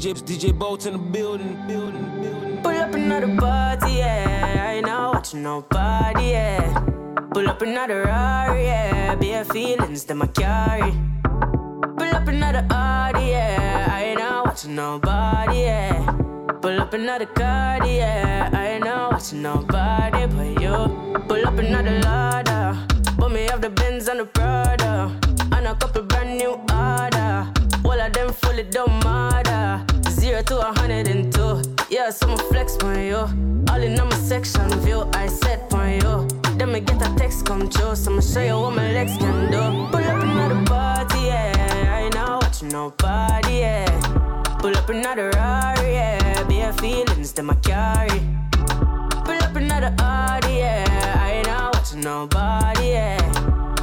DJ Boats in the building. Pull up another party, yeah. I ain't not watching nobody, yeah. Pull up another Rari, yeah. Bare feelings that my carry. Pull up another Audi, yeah. I ain't not watching nobody, yeah. Pull up another Cardi, yeah. I ain't not watching nobody but you. Pull up another Lada. Put me off the Benz and the Prada. And a couple brand new order. All of them fully don't matter. 0 to 102. Yeah, so I'ma flex on you. All in on my section view, I set on you. Then me get a text come true, so I'ma show you what my legs can do. Pull up another party, yeah. I ain't not watching nobody, yeah. Pull up another Rari, yeah. Bare feelings that my carry. Pull up another Audi, yeah. I ain't not watching nobody, yeah.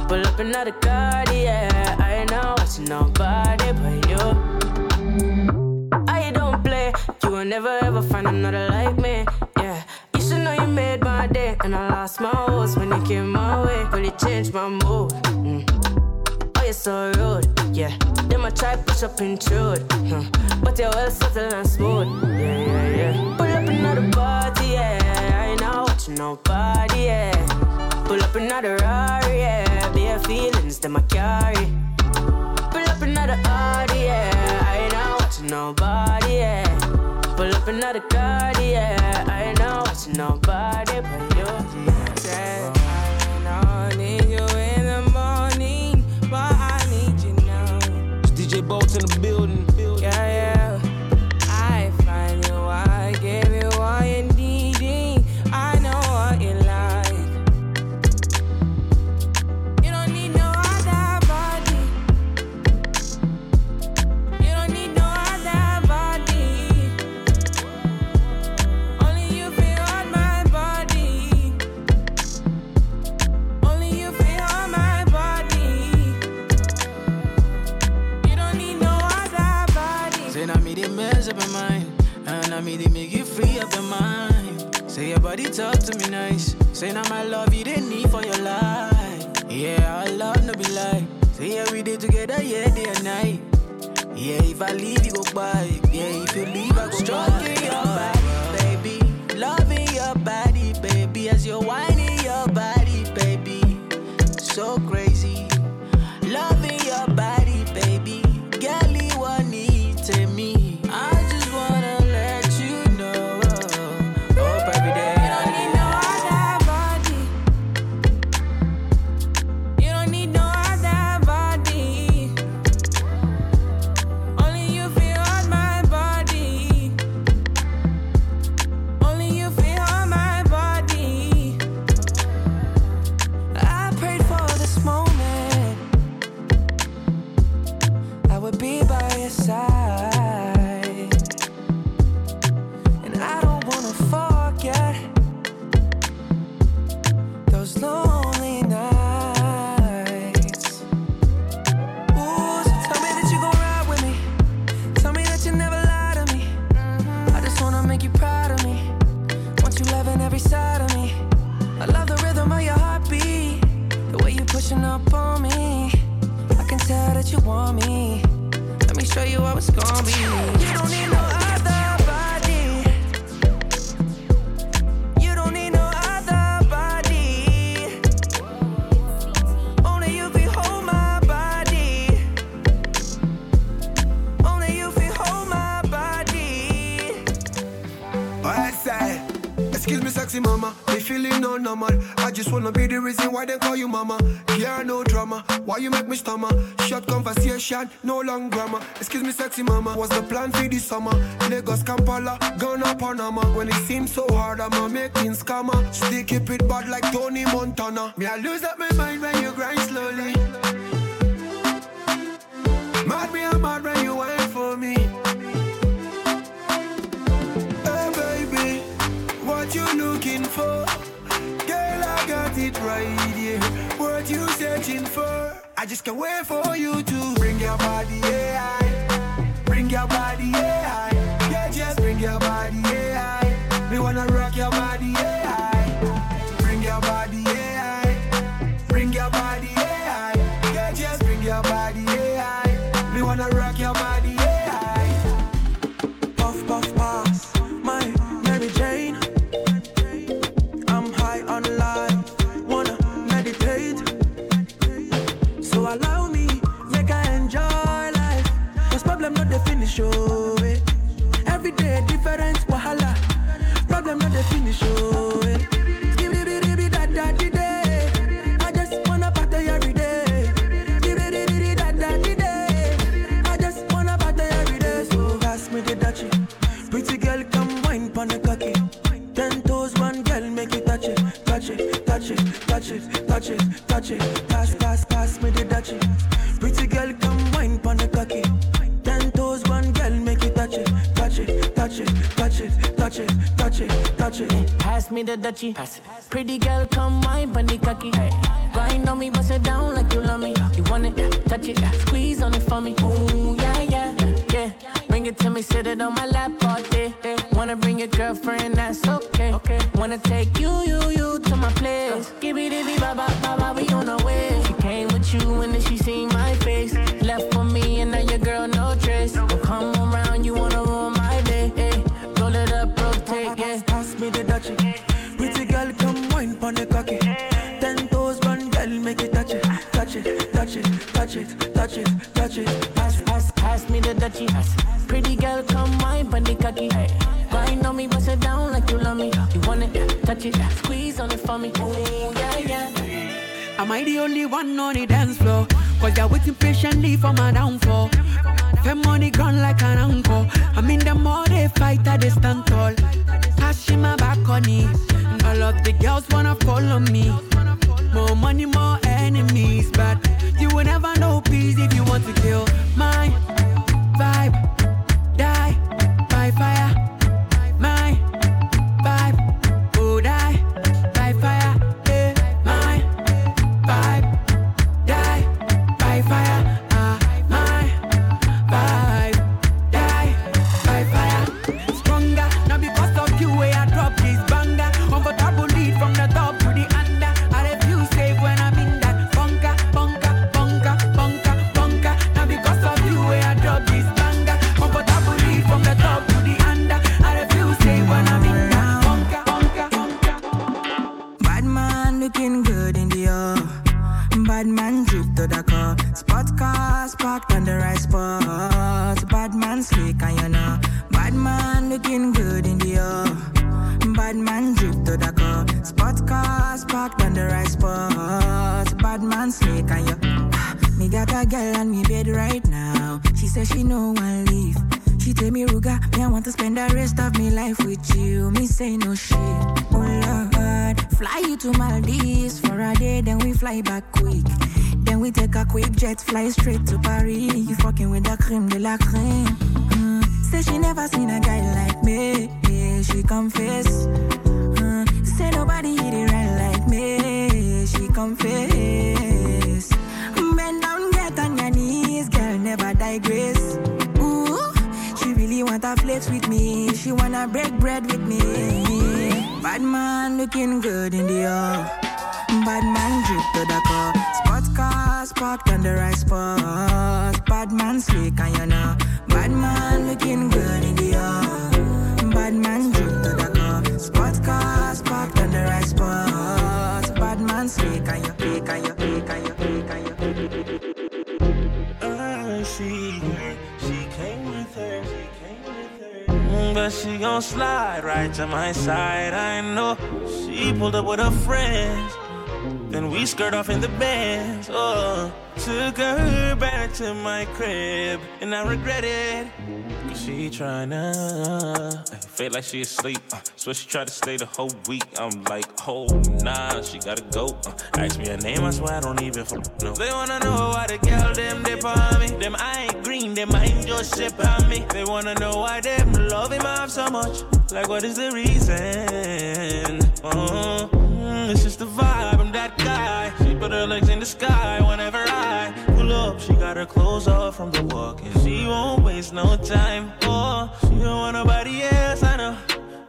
Pull up another card, yeah. I ain't not watching nobody but you. I don't play. You will never ever find another like me, yeah. You should know you made my day. And I lost my hoes when you came my way. But you changed my mood. Oh, you're so rude, yeah. Then I try push up intrude, but you're well subtle and smooth, yeah. Pull up another party, yeah. I ain't not watching nobody, yeah. Pull up another Rari, yeah. Bare feelings that my carry. Pull up another Audi, yeah. I ain't not watching nobody, yeah. Pull up another Cardi, yeah. I ain't not watching nobody but you. Yeah. I don't need you in the morning, but I need you now. It's DJ Boats in the building. Yeah. I find you, I give you all you needing. I know what you like. Up your mind, and I mean they make you free up your mind. Say your body talk to me nice. Say now my love you didn't need for your life. Yeah, our love no be lie. Say yeah we did together, yeah day and night. Yeah, if I leave you go by. Yeah, if you leave I go stroking your body, baby. Loving your body, baby. As you're whining your body, baby. So crazy. Loving your body, baby. Girlie what need to me. No long grammar, excuse me sexy mama. What's the plan for this summer? Lagos, Kampala, Ghana, Panama. When it seems so hard, I'm a making scammer. Still keep it bad like Tony Montana. Me I lose up my mind when you grind slowly. Mad me, I'm mad when you wine for me. Hey baby, what you looking for? Girl, I got it right here. What you searching for? I just can't wait for you to bring your body, yeah. Bring your body, yeah. Yeah, just bring your body, yeah. We wanna rock your body, yeah. Bring your body, yeah. Bring your body, yeah. Yeah, just bring your body, yeah. We wanna rock your body, yeah. finish, oh, eh. Every day different wahala. Problem not the finish, oh, eh. I just wanna party every day. I just wanna party every day. So pass me the dutchie. Pretty girl come wine pon the cocky. 10 toes, one girl make it touch it. Touch it, touch it, touch it, touch it, touch it. Pass, pass, pass me the dutchie. Pretty girl come wine pon the cocky. 10 toes, one girl make it touch it. Touch it, touch it, touch it, touch it, touch it, touch it. Pass me the dutchie. Pass it. Pretty girl come wine pon the cocky. Grind on me, bust it down like you love me. You want it, touch it, squeeze on it for me. Ooh, yeah, yeah, yeah. Bring it to me, sit it on my lap all day. Wanna bring your girlfriend, that's okay. Wanna take you to my place. Gibby dibby, baba, baba, we on our way. She came with you and then she seen my face. Left for me and now your girl no trace. Don't come around, you wanna ruin my day. Roll it up, rotate, yeah. Pass me the dutchie. Pretty girl, come wine pon the cocky. 10 toes, one girl, make it touch it. Touch it, touch it, touch it, touch it, touch it. Pass, pass, pass me the dutchie. Pretty girl, come wine pon the cocky. Grind on me, bust it down like you love me. You want it, touch it, squeeze on it for me. Ooh, yeah, yeah. Am I the only one on the dance floor? Cause they're waiting patiently for my downfall. Fem money gone like an anchor. I mean the more they fight, I they stand tall. Cashing my back on it. All of the girls wanna follow me. More money, more enemies. But you will never know peace if you want to kill my vibe. Die by fire. My vibe, oh die by fire, eh. My vibe, die by fire, ah. My vibe, die by fire. Stronger, not because of you, way I drop this banger. Comfortable lead from the top to the under. I refuse safe when I'm in that bunker, bunker, bunker, bunker, bunker. Not because of you, way I drop this banger. Comfortable lead from the top to the under. Bad man looking good in the air. Bad man drip to the car. Spot cars parked on the right spot. Bad man slick and you know. Bad man looking good in the air. Bad man drip to the car. Spot cars parked on the right spot. Bad man slick and you. Me got a girl on me bed right now. She says she no one leave. She tell me, Ruga, me I want to spend the rest of me life with you. Me say no shit, oh Lord. Fly you to Maldives for a day, then we fly back quick. Then we take a quick jet, fly straight to Paris. You fucking with the creme de la creme. Say she never seen a guy like me, yeah, she confess. Say nobody hit it right like me, she confess. Bend down, get on your knees, girl, never digress. She wanna flex with me, she wanna break bread with me. Bad man looking good in the air. Bad man drip to the car. Spot cars parked on the right spot. Bad man slick and you know. Bad man looking good in the air. Bad man drip to the car. Spot cars parked on the right spot. Bad man slick and you pick and you pick and you pick and you. I see her, she came with her. But she gon' slide right to my side, I know. She pulled up with her friends, then we skirt off in the bands. Oh, took her back to my crib, and I regret it. Cause she tryna feel like she asleep, so she tried to stay the whole week. I'm like, oh nah, she gotta go. Ask me her name, I swear I don't even know. They wanna know why the girl them dip on me. Them I ain't green, them I ain't just ship on me. They wanna know why them love him off so much. Like what is the reason? Oh, it's just the vibe, I'm that guy. She put her legs in the sky whenever I pull up. She got her clothes off from the walk, and she won't waste no time. Oh, she don't want nobody else, I know.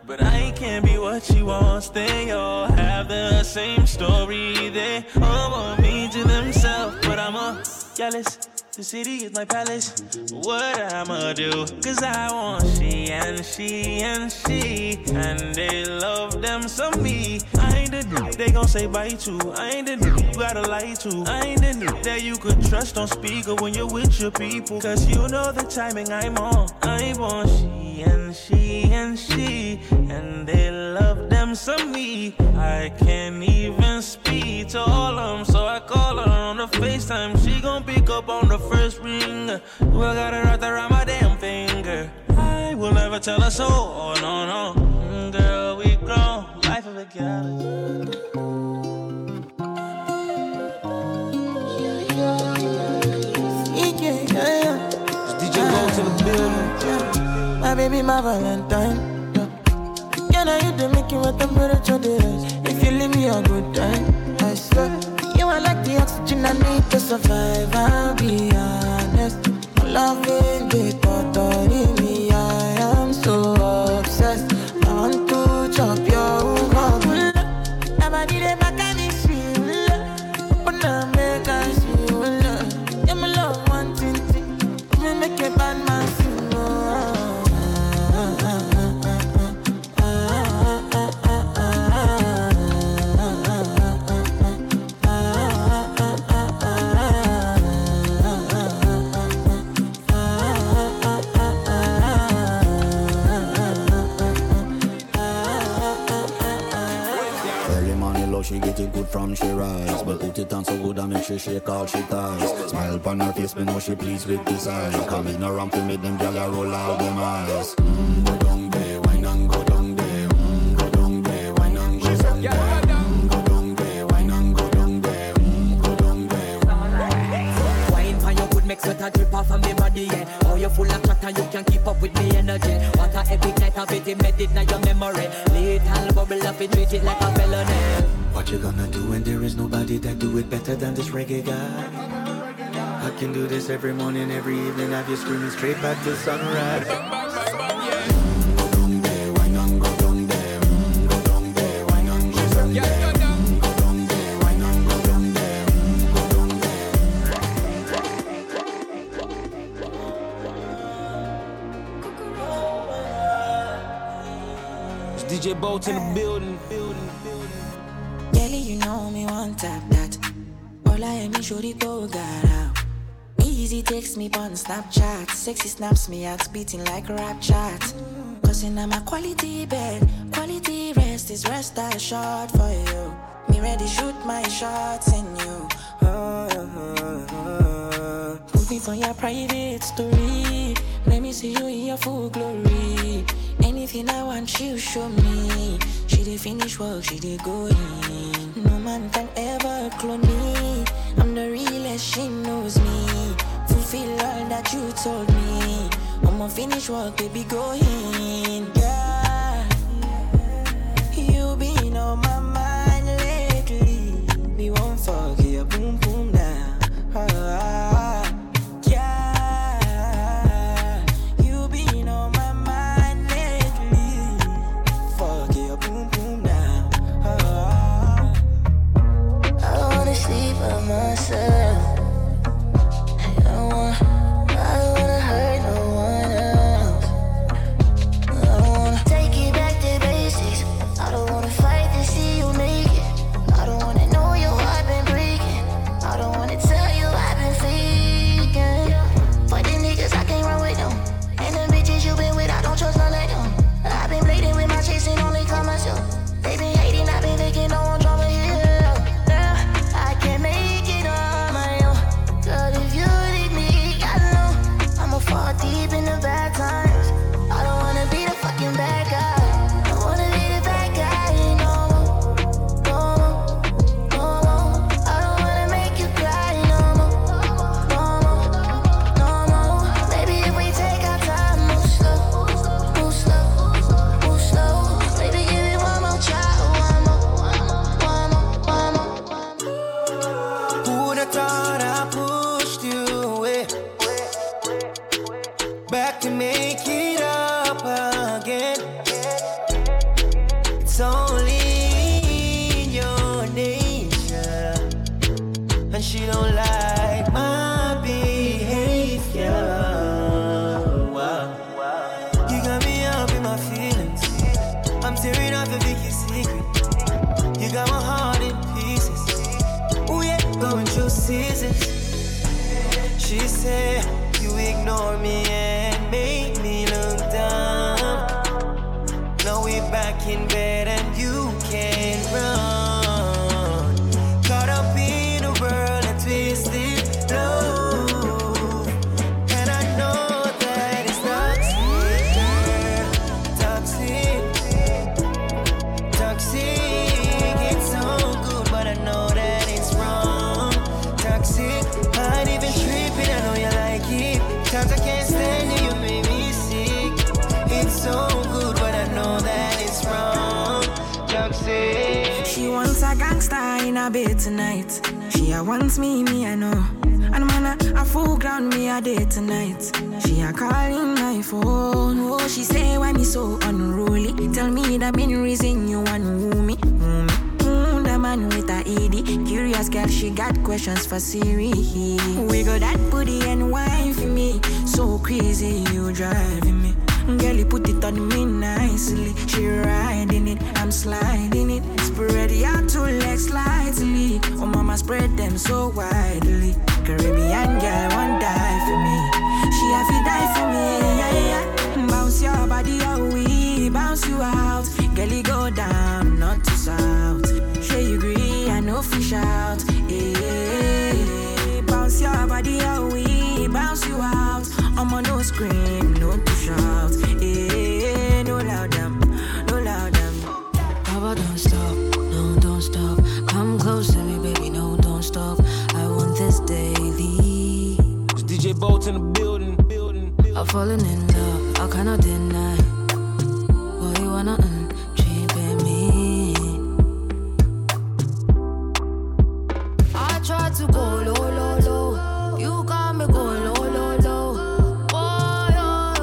But I can't be what she wants. They all have the same story. They all want me to themselves, but I'm a jealous The city is my palace. What I'ma do? Cause I want she and she and she, and they love them some me. I ain't the dude they gon' say bye to. I ain't the dude you gotta lie to. I ain't the dude that you could trust on speaker when you're with your people. Cause you know the timing I'm on. I want she and she and she, and they love them some me. I can't even speak to all of them, so I call her on the FaceTime. She gon' pick up on the first ring. Well, I got her right around my damn finger. I will never tell her so. Oh, no, no. Girl, we grown. Life of a galaxy. Yeah. It's DJ Go to the building. Yeah. My baby, my Valentine. Now you do make it what temperature there is. If you leave me a good time, I swear. You are like the oxygen I need to survive, I'll be honest. My love is big, but don't leave me, I am so obsessed. I want to chop your own cup. I'm a need it back and it's real. But now make us real. Yeah, my love wants it. Me make it bad man feel. She get it good from she rise, but put it on so good I make she shake all she ties. Smile upon her face, me know she pleased with this eyes. Coming around to make them gyal roll out them eyes. Go down there, wine and go down there. Go down there, wine and go down there. Go down there, wine and go down there. Go down there. Wine for your good make sweat a drip off of me body, yeah. Oh, you full of chatter, you can't keep up with me energy. What a epic night of it, made it now your memory. Little bubble up, it treat it like a felony. What you gonna do when there is nobody that do it better than this reggae guy? I can do this every morning, every evening. Have you screaming straight back to sunrise. It's DJ Boats in the building. You know me one tap that. All I am is shorty go got out. Easy takes me on Snapchat. Sexy snaps me out, beating like rap chat. Cause in I'm a quality bed. Quality rest is rest I shot for you. Me ready shoot my shots in you. Oh. Put me for your private story. Let me see you in your full glory. Anything I want you show me. She did finish work, she did go in. No man can ever clone me. I'm the realest, she knows me. Fulfill all that you told me. I'ma finish work, baby, go in. Yeah, you been on my mind lately. We won't forget, boom, boom, now. Myself. I don't wanna hurt no one else. I don't wanna take it back to basics. I don't wanna fight to see you make it. I don't wanna know you, I've been breaking. I don't wanna tell you, I've been faking. But them niggas, I can't run with them. And them bitches you been with, I don't trust none of them. I've been bleeding with my chase and only call myself. They been hating, I've been thinking no one drama here. Fall deep in the bad times. I don't wanna be the fucking bad guy. I don't wanna be the bad guy, no, no, no, no. I don't wanna make you cry, no, no, no, no, no. Maybe if we take our time, move slow, move slow, move slow. Maybe give it one more try, one more. Who'd have thought I pushed you away? Back to make it up again. It's only in your nature, and she don't like my behavior. She said, you ignore me and made me look dumb. Now we back in bed and you can't run. Caught up in a world of twisted love, and I know that it's toxic, girl. Toxic, toxic. It's so good, but I know that it's wrong. Toxic, I ain't even tripping, I know you like it. 'Cause I can't stand you, you make me sick. It's so good, but I know that it's wrong. Toxic. She wants a gangster in her bed tonight. She a wants me, I know. And man, I foreground me a day tonight. She a calling my phone. Oh, she say why me so unruly. Tell me the main reason you want woo me. Man with a ED, curious girl, she got questions for Siri. Wiggle that booty and wine for me, so crazy you driving me. Girl, you put it on me nicely, she riding it, I'm sliding it. Spread your two legs lightly, oh mama spread them so widely. Caribbean girl won't die for me, she have to die for me, yeah, yeah. Bounce your body out, we bounce you out. Girl, you go down, not to south. Sure you agree, I know fish out. Hey, bounce your body out, we bounce you out. I'm on no scream, no to shout. Hey, no loud them, no loud them. Papa, don't stop, no, don't stop. Come close to me, baby, no, don't stop. I want this daily. It's DJ Bolt in the building. I've fallen in love, I cannot deny. What you wanna try to go low, low, low. You got me going low, low, low. Oh, yeah.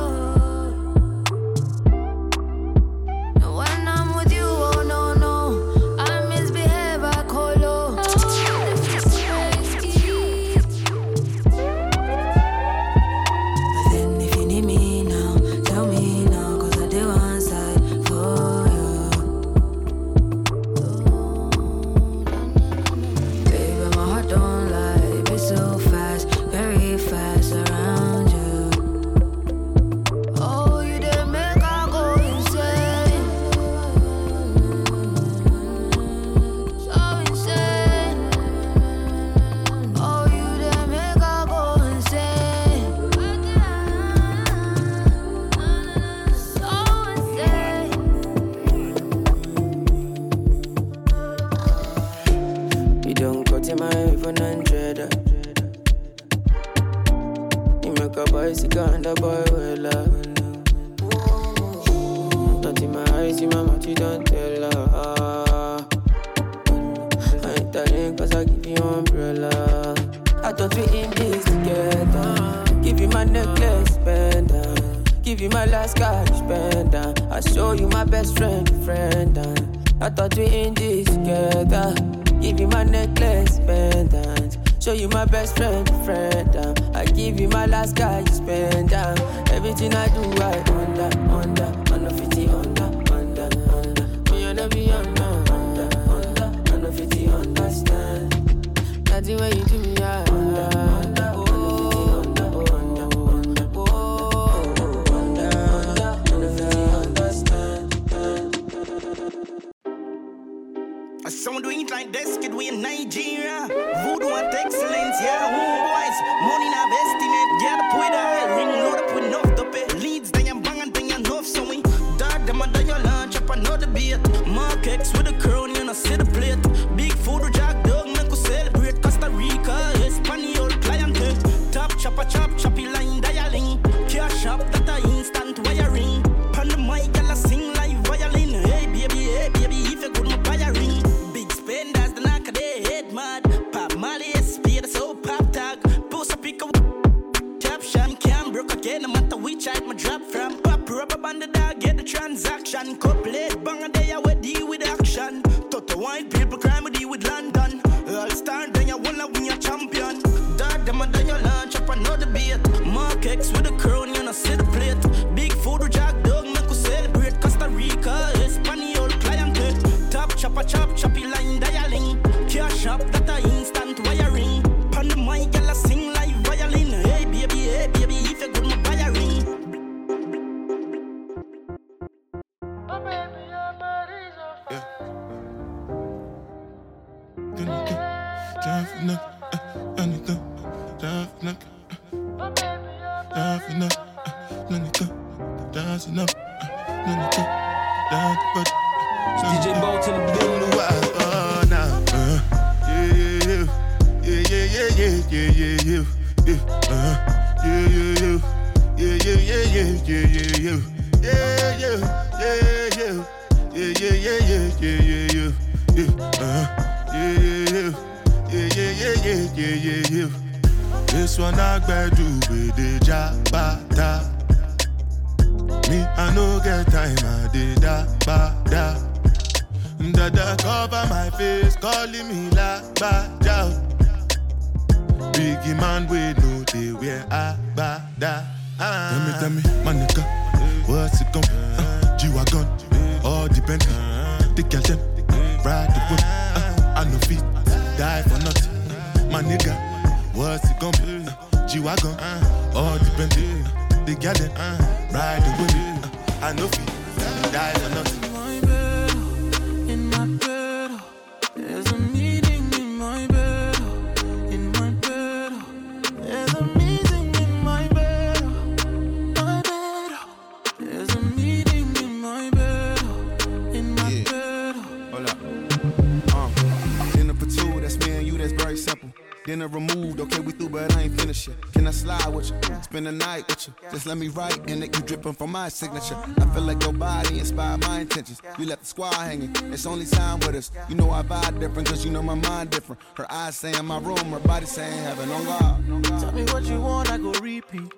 And when I'm with you, oh, no, no. I misbehave, I call low. But then if you need me now, tell me now, 'cause I do one side for you. Baby, my heart don't lie, it beats so fast, very fast around you. Oh, you didn't make I go insane, so insane. Oh, you didn't make I go insane, so insane. You don't go to my even 100. You make a boy sick and a boy will love. Don't in my eyes, in my mouth, you don't tell her. I ain't telling 'cause I give you umbrella. I thought we in this together. Give you my necklace, spend down. Give you my last card, spend down. I show you my best friend down. I thought we in this together. Give you my necklace, pendant. Show you my best friend. I give you my last guy, you spend down. Everything I do, I under. I know 50 under. Me and every under. I know 50 understand. That's the way you do me, I under. Someone doing it like this, kid, we in Nigeria. Voodoo and excellence, yeah, homeboys. Money now estimate, yeah, the point I ring, load up with enough to pay. Leads, they am bang and they am enough, so we dog them under your lunch, up another beat. Mark X with a crown, you know, see the plate. Big food, jack dog, make us celebrate. Costa Rica, Espanol, clientele. Top chopper, chop, choppy line, dialing. Cash up, that I instant wiring. Pan the mic, gala sing like violin. Hey, baby, if you could, my buyer ring. Spenders, the knock of their head mad. Pop Molly, speed, so pop tag. Post a pick up, tap sham, cam, broke again, no matter which I my drop from. Pop rubber band, the dog, get the transaction. Couplet, bang a day, I will deal with action. Total white people crime, we deal with London. All star, then you wanna win your champion. Dog, them under your lunch, up another beat. Mark X with a crown, you know, see the plate. Big food, jack dog, make us celebrate. Costa Rica, Espanol, clientele. Top chopper, chop, choppy line. Cash up, that I instant wiring. Pan the mic, gala sing like violin. Laughing up, none of dancing up, none of that, but DJ Bolt in the building. Oh, now, this one I better do with the jabata. Me, I no get time, I did da ba da. Dada cover my face, calling me la ba da. Biggie man, we know they wear a ba da. Tell me, my nigga, what's it come? G-Wagon, all the Bentley, take your time, ride the whip. I no fit, die for nothing. My nigga, what's it come? G-Wagon, all the Bentley, take your time, ride the whip. I no fit, die for nothing. Dinner removed, okay, we through, but I ain't finished yet. Can I slide with you? Yeah. Spend the night with you. Yeah. Just let me write in it, you dripping from my signature. I feel like your body inspired my intentions. Yeah. You left the squad hanging, it's only time with us. Yeah. You know I vibe different, cause you know my mind different. Her eyes saying my room, her body saying heaven. Oh God. Oh God. Tell me what you want, I go repeat.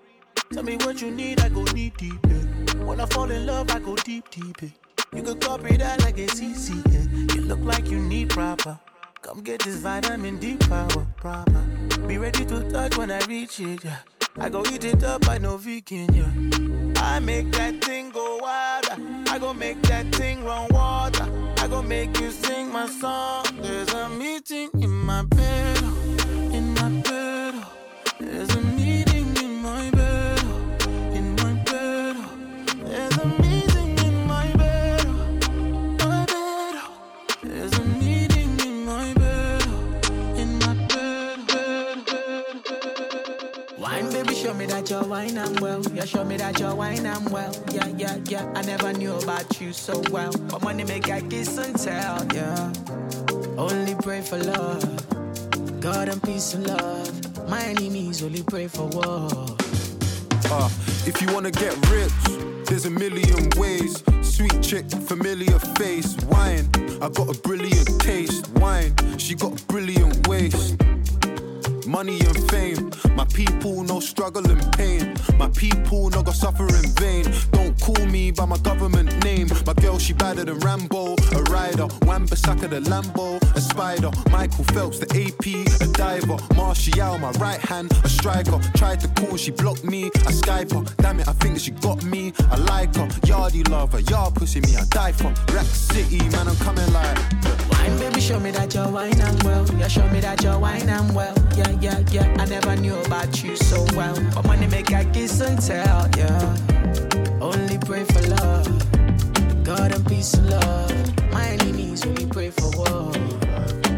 Tell me what you need, I go knee deep. Yeah. When I fall in love, I go deep, deep. Yeah. You can copy that like a CC. Yeah. You look like you need proper. Come get this vitamin D power, proper. Be ready to touch when I reach it, yeah. I go eat it up, I no vegan, yeah. I make that thing go wild. I go make that thing run water. I go make you sing my song. There's a meeting in my bed, in my bed. There's a meeting in my bed, in my bed. There's a meeting in my bed, my bed. There's a meeting. Show me that your wine I'm well. Yeah, show me that your wine I'm well. Yeah, yeah, yeah. I never knew about you so well. But money make I kiss and tell, yeah. Only pray for love, God and peace and love. My enemies only pray for war. If you wanna get rich, there's a million ways. Sweet chick, familiar face. Wine, I got a brilliant taste. Wine, she got a brilliant waist. Money and fame, my people no struggle and pain. My people no go suffer in vain. Don't call me by my government name. My girl she badder than Rambo, a rider. Wan-Bissaka the Lambo, a spider. Michael Phelps the AP, a diver. Martial my right hand, a striker. Tried to call, she blocked me. I Skype her, damn it, I think that she got me. I like her, yardie love her, yard pussy me. I die for Rack City, man, I'm coming like. Wine, baby, show me that your wine I'm well. Yeah, show me that your wine I'm well. Yeah. Yeah, yeah, I never knew about you so well. But money make I kiss and tell, yeah. Only pray for love, God and peace and love. My enemies only pray for war.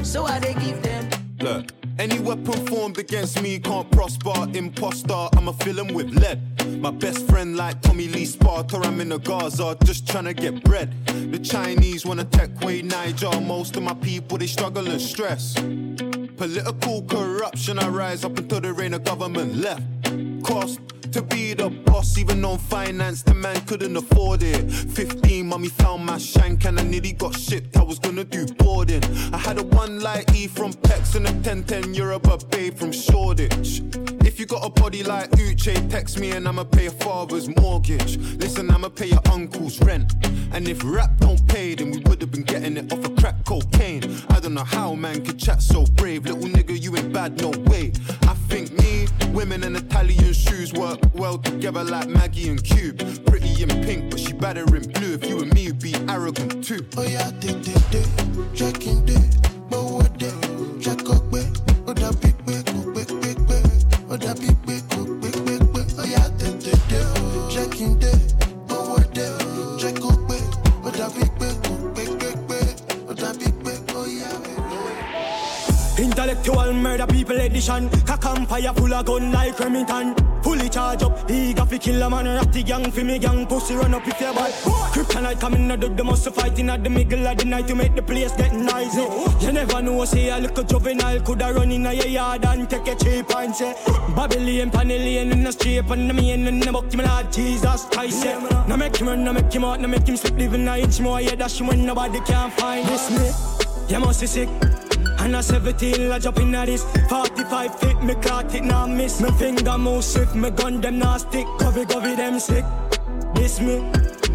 So I they give them. Look, any weapon formed against me can't prosper. Imposter, I'ma fill 'em with lead. My best friend like Tommy Lee Sparta, I'm in the Gaza, just tryna get bread. The Chinese wanna take away Niger. Most of my people, they struggle and stress. Political corruption, I rise up until the reign of government left. Cost to be the boss, even on finance, the man couldn't afford it. 15, mummy found my shank and I nearly got shipped, I was gonna do boarding. I had a 1 like E from Pex and a 10-10 Europe, a babe from Shoreditch. If you got a body like Uche, text me and I'ma pay your father's mortgage. Listen, I'ma pay your uncle's rent. And if rap don't pay, then we would've been getting it off of crack cocaine. I don't know how man could chat so brave. Little nigga, you ain't bad, no way. I think me, women and Italian shoes work well together like Maggie and Cube. Pretty in pink, but she badder in blue. If you and me, you'd be arrogant too. Oh yeah, de, check in de, but what de, check up with, oh that big way, quick. Oh, that big, quick. Oh, yeah, the check in there. Oh, what there? Check up quick. Oh, that big, quick. Oh, that big, oh, yeah. Intellect To all murder people edition. Cock and fire full of gun like Remington. Fully charge up, eager fi kill a man. Ratty gang fi me gang, pussy run up if you bad. Kryptonite coming, I do the muscle fighting at the middle of the night to make the place get noisy. You never know, say a little juvenile coulda run in a yard and take a cheap and say Babylon, Panellian in the street and the main in the book, my Lord Jesus Christ. No make him run, no make him out, no make him sleep, living a inch more. Yeah, dash him when nobody can find this me. You must be sick. And a 17 I jump in at this 45 feet, me clock it now miss. Me finger move swift, me gun them now stick. Govy them sick, this me.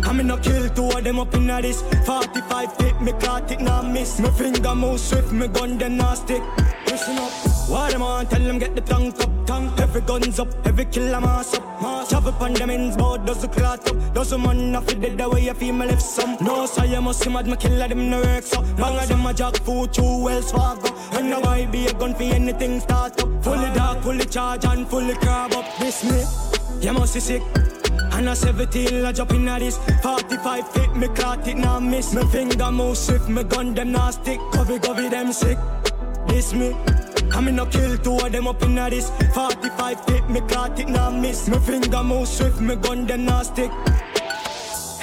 I'm in a kill two of them up in at this 45 feet, me clock it now miss. Me finger move swift, me gun them now stick. Listen up, what them on, tell them get the tank up, tank. Every gun's up, every killer mass up, mass. Travel upon them ends, but does the clot up. Does the man off it dead the way a female left some. No, so you must see mad, me killer them no work so. Bang of them a jack food, two well swag up. And now I be a gun for anything start up. Fully dark, fully charge and fully crab up. This me, you must be sick. And a 17 I jump in at this 45 feet, me clot it now miss. Me finger move swift, me gun them now stick. Govy them sick, this me. I'm in a kill two of them up in a this 45 feet, me clock it now miss. Me finger move swift, me gun them now stick.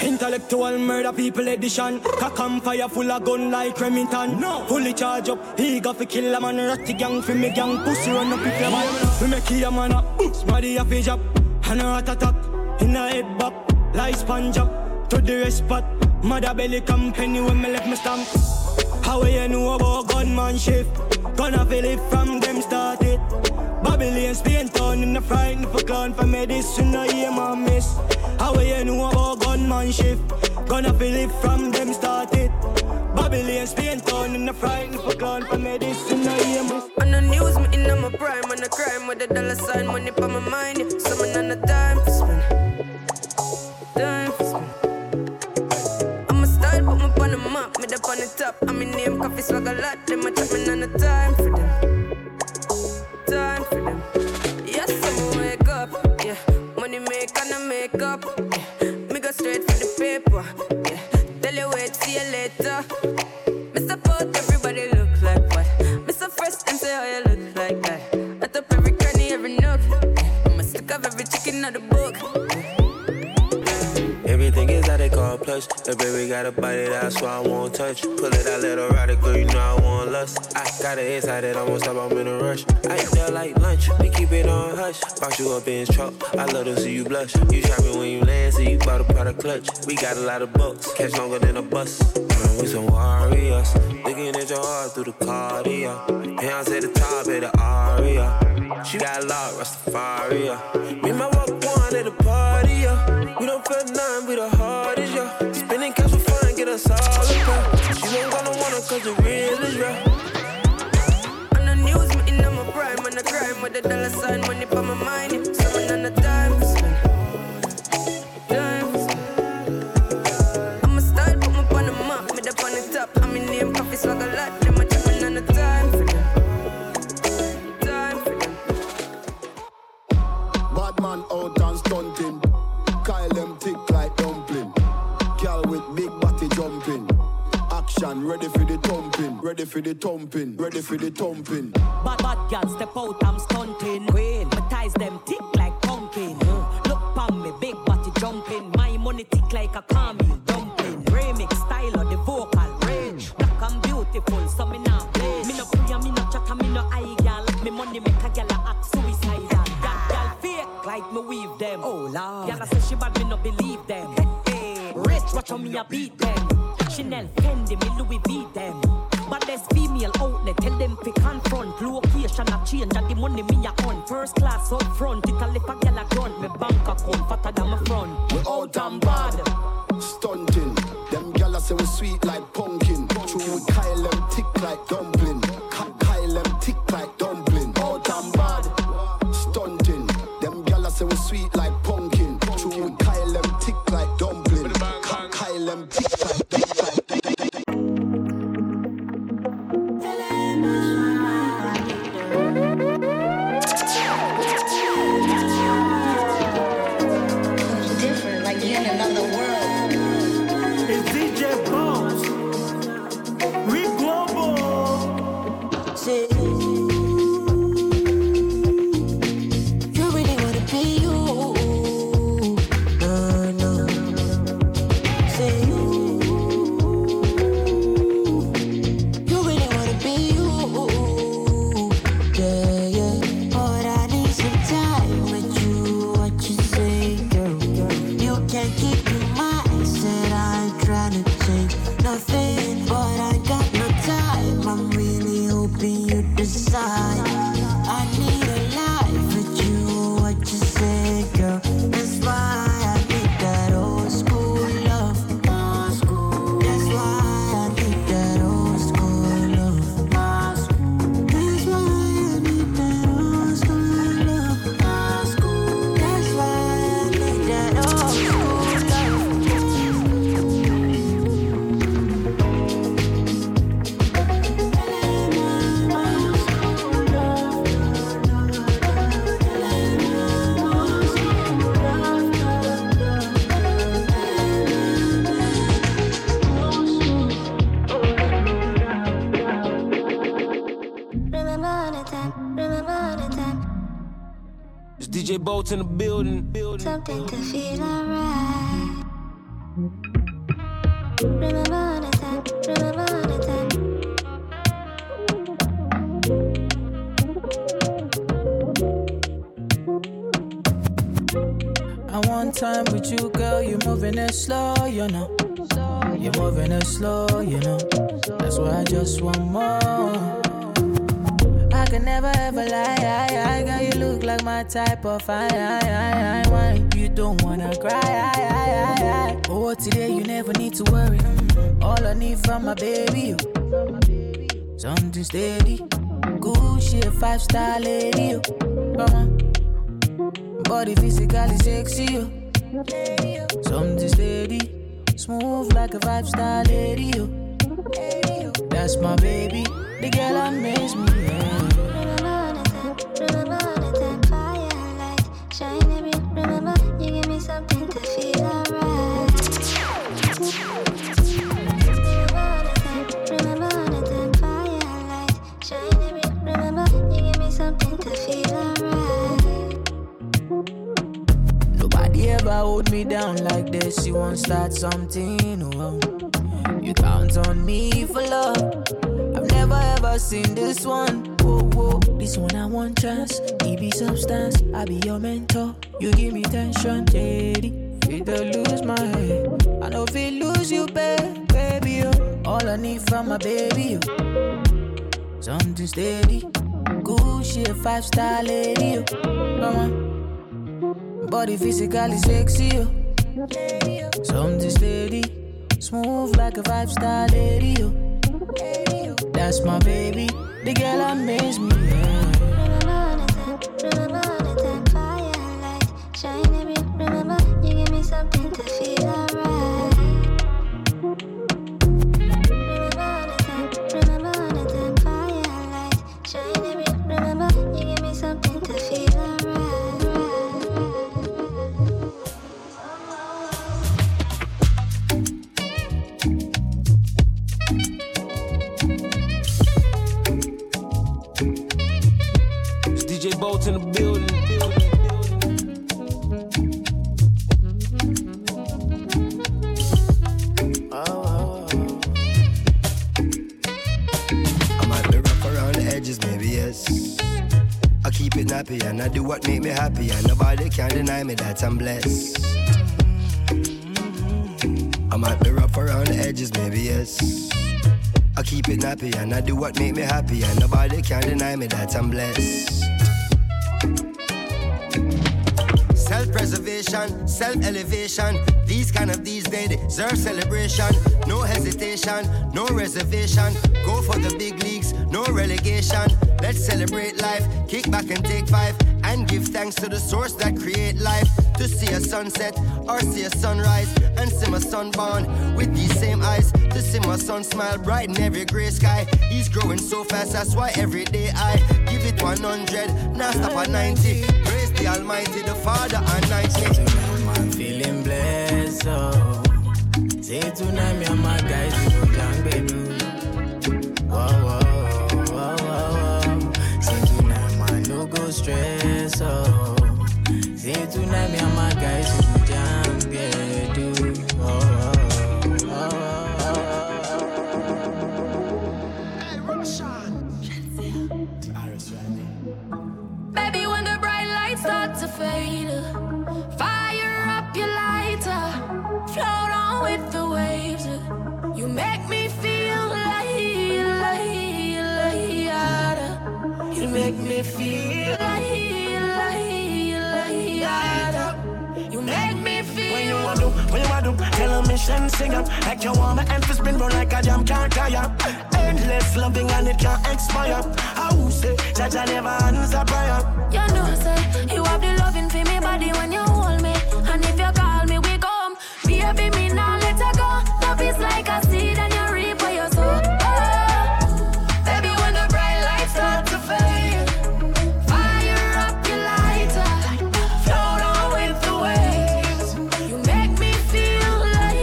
Intellectual murder people edition. Cock and fire full of gun like Remington. No. Fully charge up, eager fi kill a man. Ratty gang fi me gang, pussy run up if you man. Me make you a man up, smarty a fi job. And a rat attack, in a head back. Lie sponge up, to the rest spot. Mother belly company when me left me stamp. How you know about gunman shift? Gonna feel it from them started. Babylon, Spain, town in the frightened for clown. For medicine, I hear my miss. How you know about gunman shift? Gonna feel it from them started. Babylon, Spain, town in the frightened for clown. For medicine, I hear my miss. On the news, me in on my prime. On the crime with the dollar sign, money for my mind. Yeah. Summon on the time for spin. Time for spin. I'm a style, put me on the map. Me up on the top. I'm in name, coffee, swag a lot. Them a trap, me on the time for them. Time for them. Yes, I'm wake up. Yeah, money make and I make up. Yeah. Me go straight for the paper. Yeah, tell you wait, see you later. Me support everybody look like what. Me so first and say how you look like that. I top every cranny, every nook. Yeah. I'ma stick up every chicken out the book. Yeah. Everything is out of complex. The baby got a body that's why I won't touch. Pull it out, little radical, you know I want lust. I got it inside it, I won't stop, I'm in a rush. I ain't there like lunch, we keep it on hush. Box you up in his truck, I love to see you blush. You shot me when you land, so you bought a product clutch. We got a lot of bucks, catch longer than a bus. We some warriors, looking at your heart through the cardio. Pounds at the top of the aria. She got a lot, Rastafari. Me and my walk one at the party, yeah. We don't feel nothing, we the hardest, yeah. Spending cash for fun, get us all up, yeah. She ain't gonna want it cause the real is real. On the news, me in on my prime. On the crime with the dollar sign, money for my mind. Yeah. Someone on the time for spend. Time for spend. I'm a style, put me on the map. Mid up on the top, I'm in name, coffee, swag a lot. Them a trappin' on the time for them. Time for them. Bad man out and stunting. Kyle them thick like dumpling. Girl with big body jumping. Ready for the thumping, ready for the thumping, ready for the thumping. Bad girl, step out, I'm stunting. Queen, my ties them thick like pumpkin. Look pam me, big body jumping. My money thick like a caramel dumpling. Remix style of the vocal range. Black and beautiful, so me now play. Me no free and me no chatter, me no eye girl. Me money make a girl act suicidal. Girl fake like me weave them. Oh lord, girl I say she bad, me no believe them. Rich, watch on me a beat them. Chanel, Fendi, me Louis V them. But there's female out there, tell them pick and front. Location a change and the money me a on. First class up front, it a lip a gal a grunt. Me bank account fatter than my front. We out and bad, stunting. Them gal a say we sweet like pumpkin. True with Kyle them thick like dumpling. Kyle them thick like dumpling. Out and bad, stunting. Them gal a say we sweet like pumpkin. True with Kyle them thick like dumpling. Kyle them thick like dumpling. Say Bolt's in the building. Something to feel alright. Remember all the time, remember all the time. I want time with you, girl. You're moving it slow, you know. You're moving it slow, you know. That's why I just want more. I can never ever lie, I girl, you look like my type of I. Why you don't wanna cry, I. Oh, today you never need to worry. All I need from my baby, you. Something steady. Good shit, 5-star lady, you. Body physically sexy, you. Something steady. Smooth like a 5-star lady, you. That's my baby. The girl amaze me, yeah. Remember all the time, fire light, shine every. Remember, you give me something to feel alright. Remember all the time, fire light, shine every. Remember, you give me something to feel alright. Nobody ever hold me down like this. You won't start something, oh. You count on me for love. I've never ever seen this one. Whoa, this one I want chance. He be substance, I be your mentor. You give me tension, JD. Feel to lose my head. I know if it lose you, baby, oh. All I need from my baby, oh. Something steady. Good shit, 5-star lady, oh. Mama. Body physically sexy, oh. Something steady. Smooth like a 5-star lady, oh. That's my baby. The girl amaze me, yeah. Remember all the time, fire light, shine every. Remember, you give me something to feel alright. Remember all the time, fire light, shine every. Remember, you give me something to feel Bolts in the building. I might be rough around the edges, maybe yes. I keep it nappy and I do what make me happy, and nobody can deny me that I'm blessed. I might be rough around the edges, maybe yes. I keep it nappy and I do what make me happy, and nobody can deny me that I'm blessed. Self-preservation, self-elevation. These kind of these days deserve celebration. No hesitation, no reservation. Go for the big leagues, no relegation. Let's celebrate life, kick back and take five, and give thanks to the source that create life. To see a sunset or see a sunrise, and see my sunburn with these same eyes. To see my sun smile bright in every grey sky. He's growing so fast, that's why every day I give it 100, now stop at 90. Praise the Almighty, the Father and I. Say tonight, man, feeling blessed, oh. Say tonight, me and my guys, we go down, baby. Whoa. Say tonight, man, no go stress, oh. Say tonight, me and my guys, we go down, baby. Baby, when the bright lights start to fade, fire up your lighter, float on with the waves. You make me feel like, you make me feel like, you make me feel. When you want to, when you want to, tell a mission, sing up, like you want my emphasis, spin roll like a jam, can't tire. Endless loving and it can't expire. How say, Jaja never answers a prayer. You know, say, you have the loving for me, body when you hold me. And if you call me, we come. Baby, me now let her go. Love is like a seed and you reap what you sow. Baby, when the bright lights start to fade, fire up your lighter, float on with the waves. You make me feel like,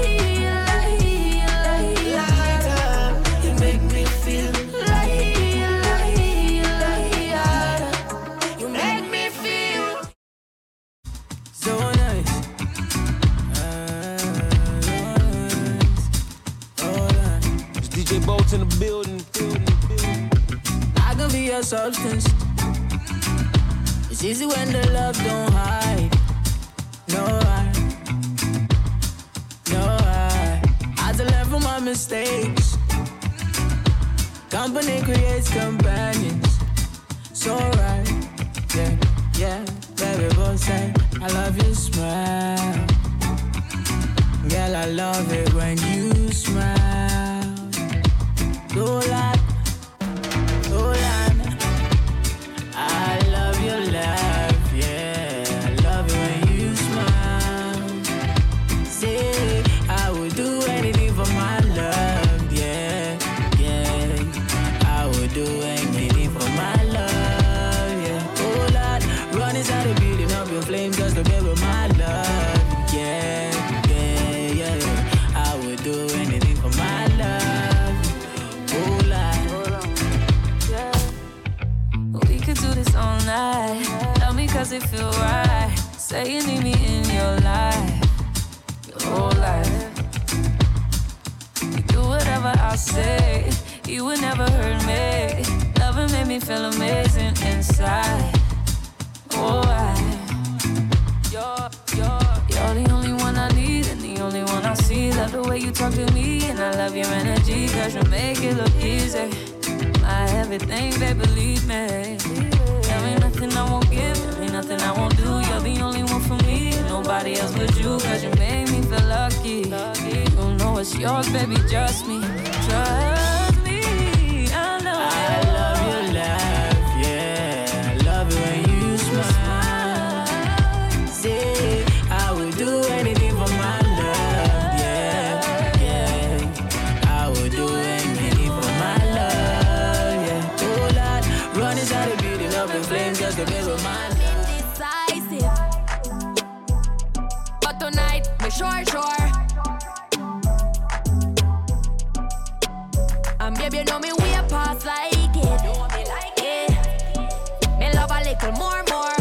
you make me feel like, you make me feel. building. I can be your substance. It's easy when the love don't hide. No, I had to learn from my mistakes. Company creates companions. So right, yeah, baby, both say I love your smile. Girl, I love it when you smile. Dolan, I love your laugh, yeah. I love it when you smile. Say, I would do anything for my love, yeah. I would do anything for my love, yeah. Dolan, run inside the building of your flame just to be with my love, yeah. All night, love me cause it feel right. Say you need me in your life, your whole life. You do whatever I say, you would never hurt me. Loving made me feel amazing inside. Oh, you're the only one I need and the only one I see. Love the way you talk to me and I love your energy. Cause you make it look easy. My everything, they believe me. There ain't nothing I won't give, there ain't nothing I won't do. You're the only one for me, nobody else but you. Cause you made me feel lucky. You know it's yours, baby, trust me. Trust me, I know. I love your laugh, yeah. I love it when you smile. Say, I would do anything for my love, yeah. I would do anything for my love, yeah. Oh, Lord, run inside of you. Flame just a bit of mine. Indecisive, but tonight we're sure. And baby, you know me way past like it. You want me like it. Me love a little more. Give me a little more.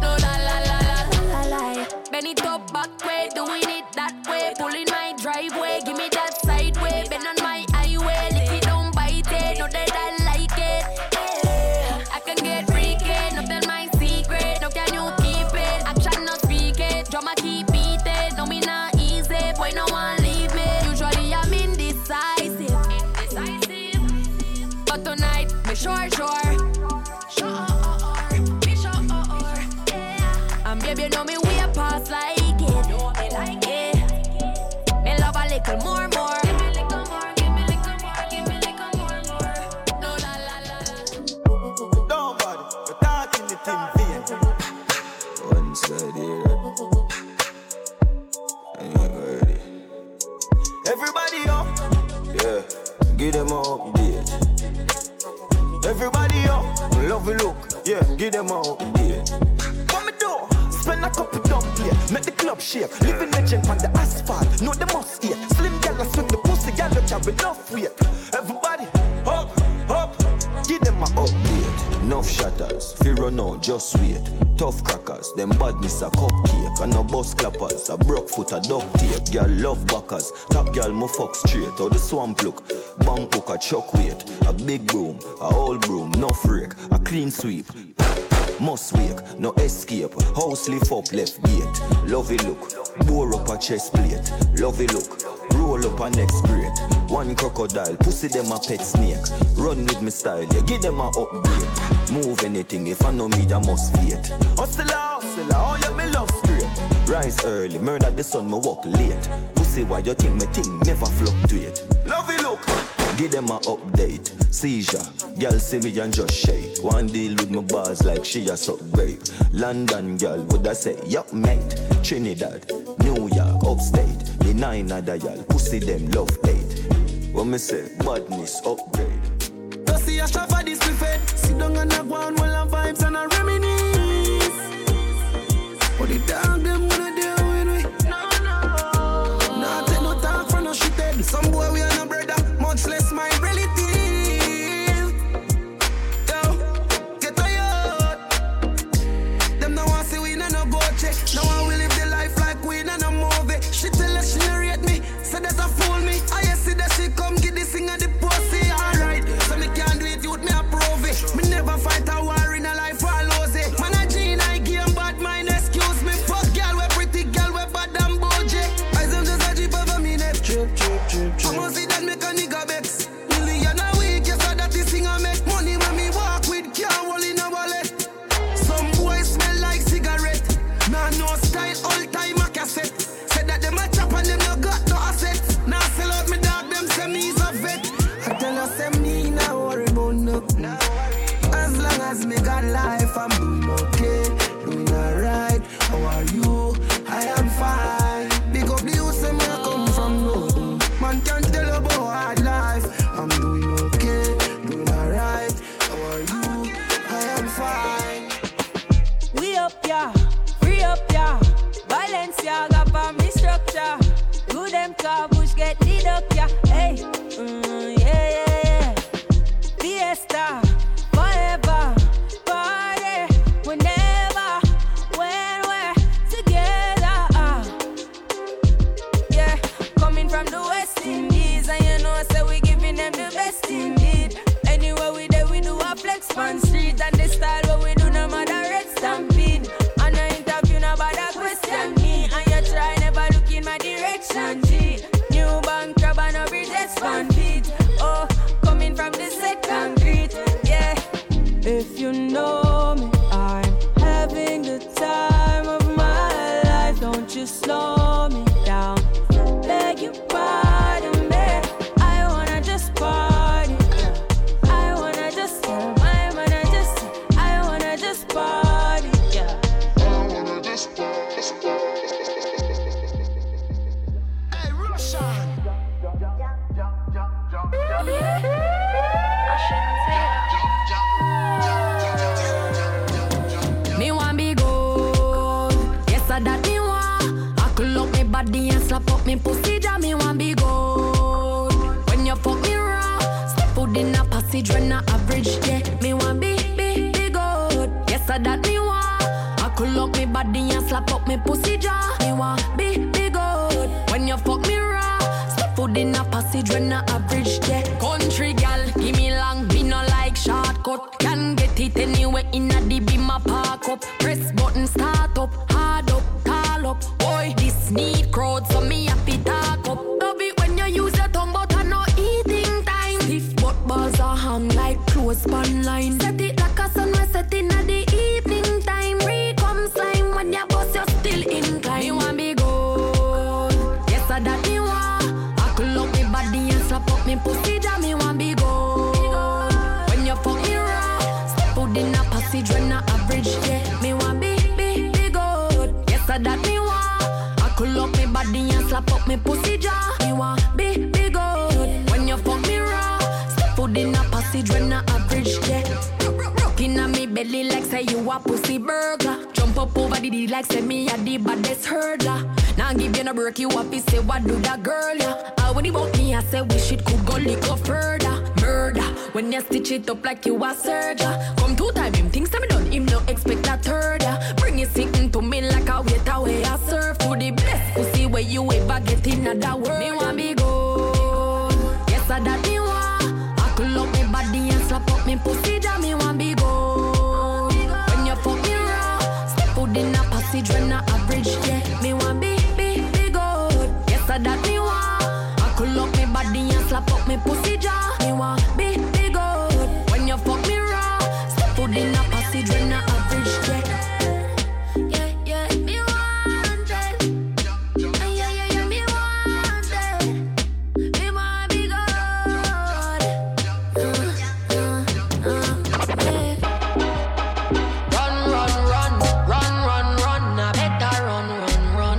No la. Bend it up back way, doing it that way. Pulling my driveway, give me that side way. Bend on my highway. Sure. And baby, you know me way past like it. You want me like it. Me love a little more. Give me a little more. No la. Don't bother, we're talking the thing. One side here, I'm not ready. Everybody up. Yeah, give them up, dear. Everybody up, love you look, yeah, give them out, yeah. Come me door, spend a couple dump here, make the club shake, living legend on the asphalt, know the must here. Slim gala swing the pussy, y'all look have enough weight. Everybody up, give them a update. Enough shatters, fear or no, just wait. Tough crackers, them badness a cupcake, and no bus clappers, a broke foot, a duct tape. Y'all love backers, top y'all mo fuck straight, or the swamp look. Bank hook, a chuck weight, a big broom, a old broom, no freak, a clean sweep. Must wake, no escape, house lift up left gate. Lovey look, bore up a chest plate. Lovey look, roll up a next grate. One crocodile, pussy them a pet snake. Run with me style, yeah, give them a upgrade. Move anything, if I know me, that must wait. Hustler, all you me love straight. Rise early, murder the sun, me walk late. Pussy, why you think me thing never fluctuate? Lovey look! Give them a update, seizure, girl see me and just shake. One deal with my bars like she a suck grape. London girl would I say, yup mate. Trinidad, New York, upstate. The nine other y'all, pussy them love hate. When me say, badness upgrade. You see a shop at this buffet. Sit down and a ground while I vibes and a reminisce. But the dog them wanna deal with me. No. Nah, take no talk from no shit head. Some boy we are no brother. Much less my relative. Go, get tired. Them no want see we no go check. No one will live the life like we no movie. She tell us she narrate me, so that's a fool. up, yeah. Balenciaga for me structure. Do them car bush get the duck, yeah. Hey, yeah, yeah, yeah. Fiesta, forever, party, whenever, when we're together. Yeah, coming from the West Indies, and you know, so we giving them the best indeed. Anywhere we there, we do a flex on street, and the style what we do no matter red stampede. And I interview no bother question me, and you try never look in my direction. G, new bank job and a bridge expanded. Oh. From the second beat, yeah. If you know me, I'm having the time of my life. Don't you slow me down, beg you pardon me. I wanna just party, I wanna just tell my man, I wanna just party, yeah. I wanna just party. Hey, real shine. Me want be gold, yes I that me want. I could lock me body and slap up me pussy. That me want be gold. When you fuck me raw, step foot in a passage when I average day. Yeah. Me want be gold, yes I that me want. I could lock me body and slap up me pussy. Ja. Me want be gold. When you fuck me raw. Food in a passage when I average day. Country gal, give me long, me no like shortcut. Can get it anywhere in a DB, my park up. Press button, start up, hard up, call up. Boy, this need crowd, so me happy talk up. Love it when you use your tongue, but I no eating time. Stiff butt balls are hung like close pan line. Set it like a sun, we set in at the evening time. Re come slime, when you bust, you're still inclined. You want me gold, yes I that me want. Pop me pussy, that me want be gold. When you fuck me raw, step out in a passage when I average day. Yeah. Me want be gold. Yes, I that me want. I could lock me body and slap up me pussy jaw. Me want be gold. When you fuck me raw, step out in a passage when I average day. Yeah. Rocking on me belly like say you a pussy burger. Jump up over the D like say me a the baddest hurdler. Now give you no break, you up, you say what do that girl, yeah. I when you bought me, I say wish it could go little further. Murder, when you stitch it up like you a surgeon. Come two time, him things that me done, him no expect a third, yeah. Bring it sick into me like a waiter way I serve. To the best pussy where you ever get in that world. Me want me gold, yes I that me want. I could lock me body and slap up me pussy, that me want me gold. When you fuck me raw, step out in a passage when I average, yeah. Me want be. That me want. I could lock me body and slap up me pussy jaw. Me want be gold. When you fuck me raw, step foot in a passage when I average check. Yeah, yeah, me want it. Yeah, yeah, yeah, me want it. Me want be gold. Yeah. Run, run, run, run, run, run. I better run, run, run.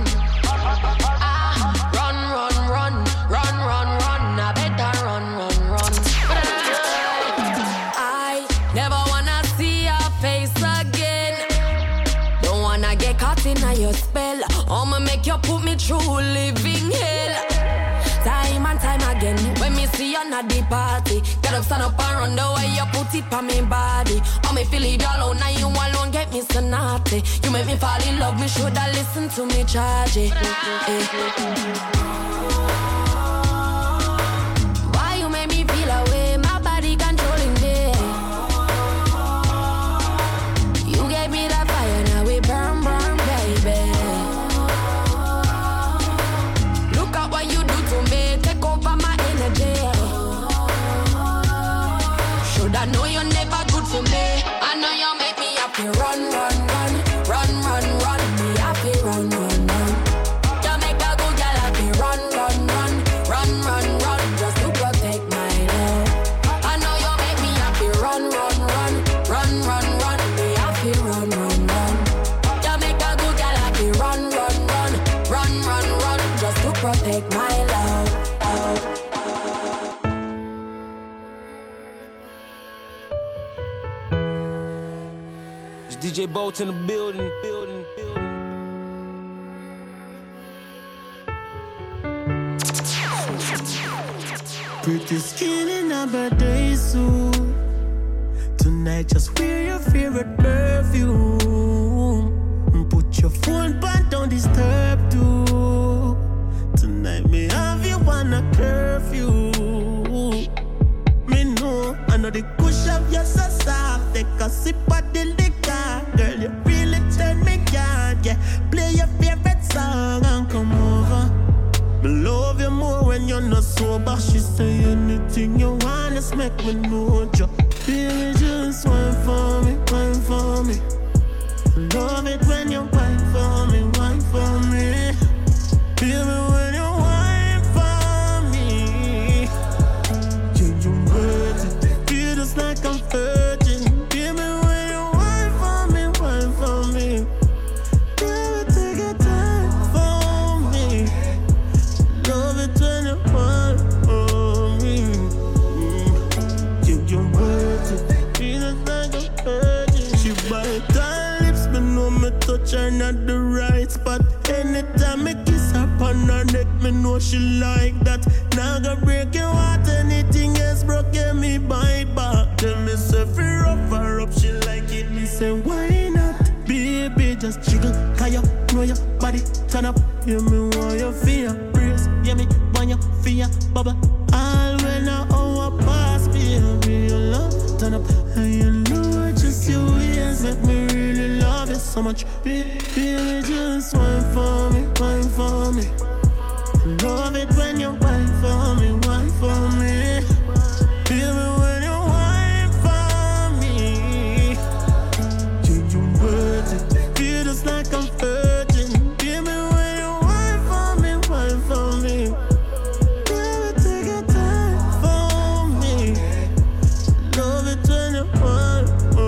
Spell, I'ma make you put me through living hell. Time and time again, when me see you at the party, get up, stand up and run the way you put it on me body. Oh, me feel it all out, now you alone get me so naughty. You make me fall in love, me shoulda listen to me charge it. Why you make me feel away, my body controlling me. You gave me that fire, now we burn, burn. I know you're never good for me. I know you make me happy. Run, run, run, run, run, run. Me happy, run, run, run. You make a good girl happy. Run, run, run, run, run, run. Just to protect my love. I know you make me happy. Run, run, run, run, run, run. Me happy, run, run, run. You make a good girl happy. Run, run, run, run, run, run. Just to protect my love. Oh. DJ Bolt in the building. Pretty skin in a birthday suit. Tonight just wear your favorite perfume. Put your phone but don't disturb too. Tonight me have you on a curfew. Me know, I know the kush of your so soft. Take a sip of the liquor. Girl, you really turn me on, yeah. Play your favorite song and come over. I love you more when you're not sober. She say anything you want, let's make me know you. Baby, just wine for me, wine for me. Love it when you wine for me, wine for me. Baby, when you wine for me, yeah, you're worth it. Feel just like I'm virgin. Baby, when you wine for me, wine for me. Touching at the right spot. Anytime I kiss her on her neck, me know she like that. Now gonna break your heart. Anything else broke, get me by back. Tell me if you rough her up, she like it. Me say why not, baby? Just jiggle, cause you know your body turn up. Hear me want your fear, brace. Hear me want your fear, bubble. All when I overpass, baby, your love turn up. And you know it's just your ways make me really love. So much, baby, just wine for me, wine for me. Love it when you wine for me, wine for me. Baby, when you wine for me, yeah, you worth it. Feel just like I'm virgin. Baby, when you wine for me, wine for me. Baby, take your time for me. Love it when you wine for me.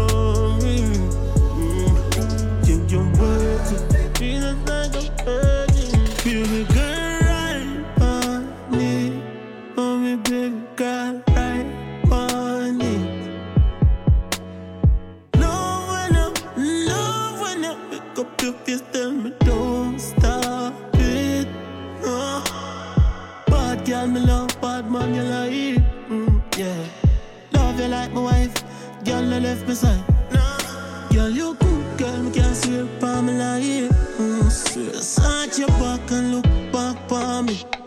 Search your back and look back for me.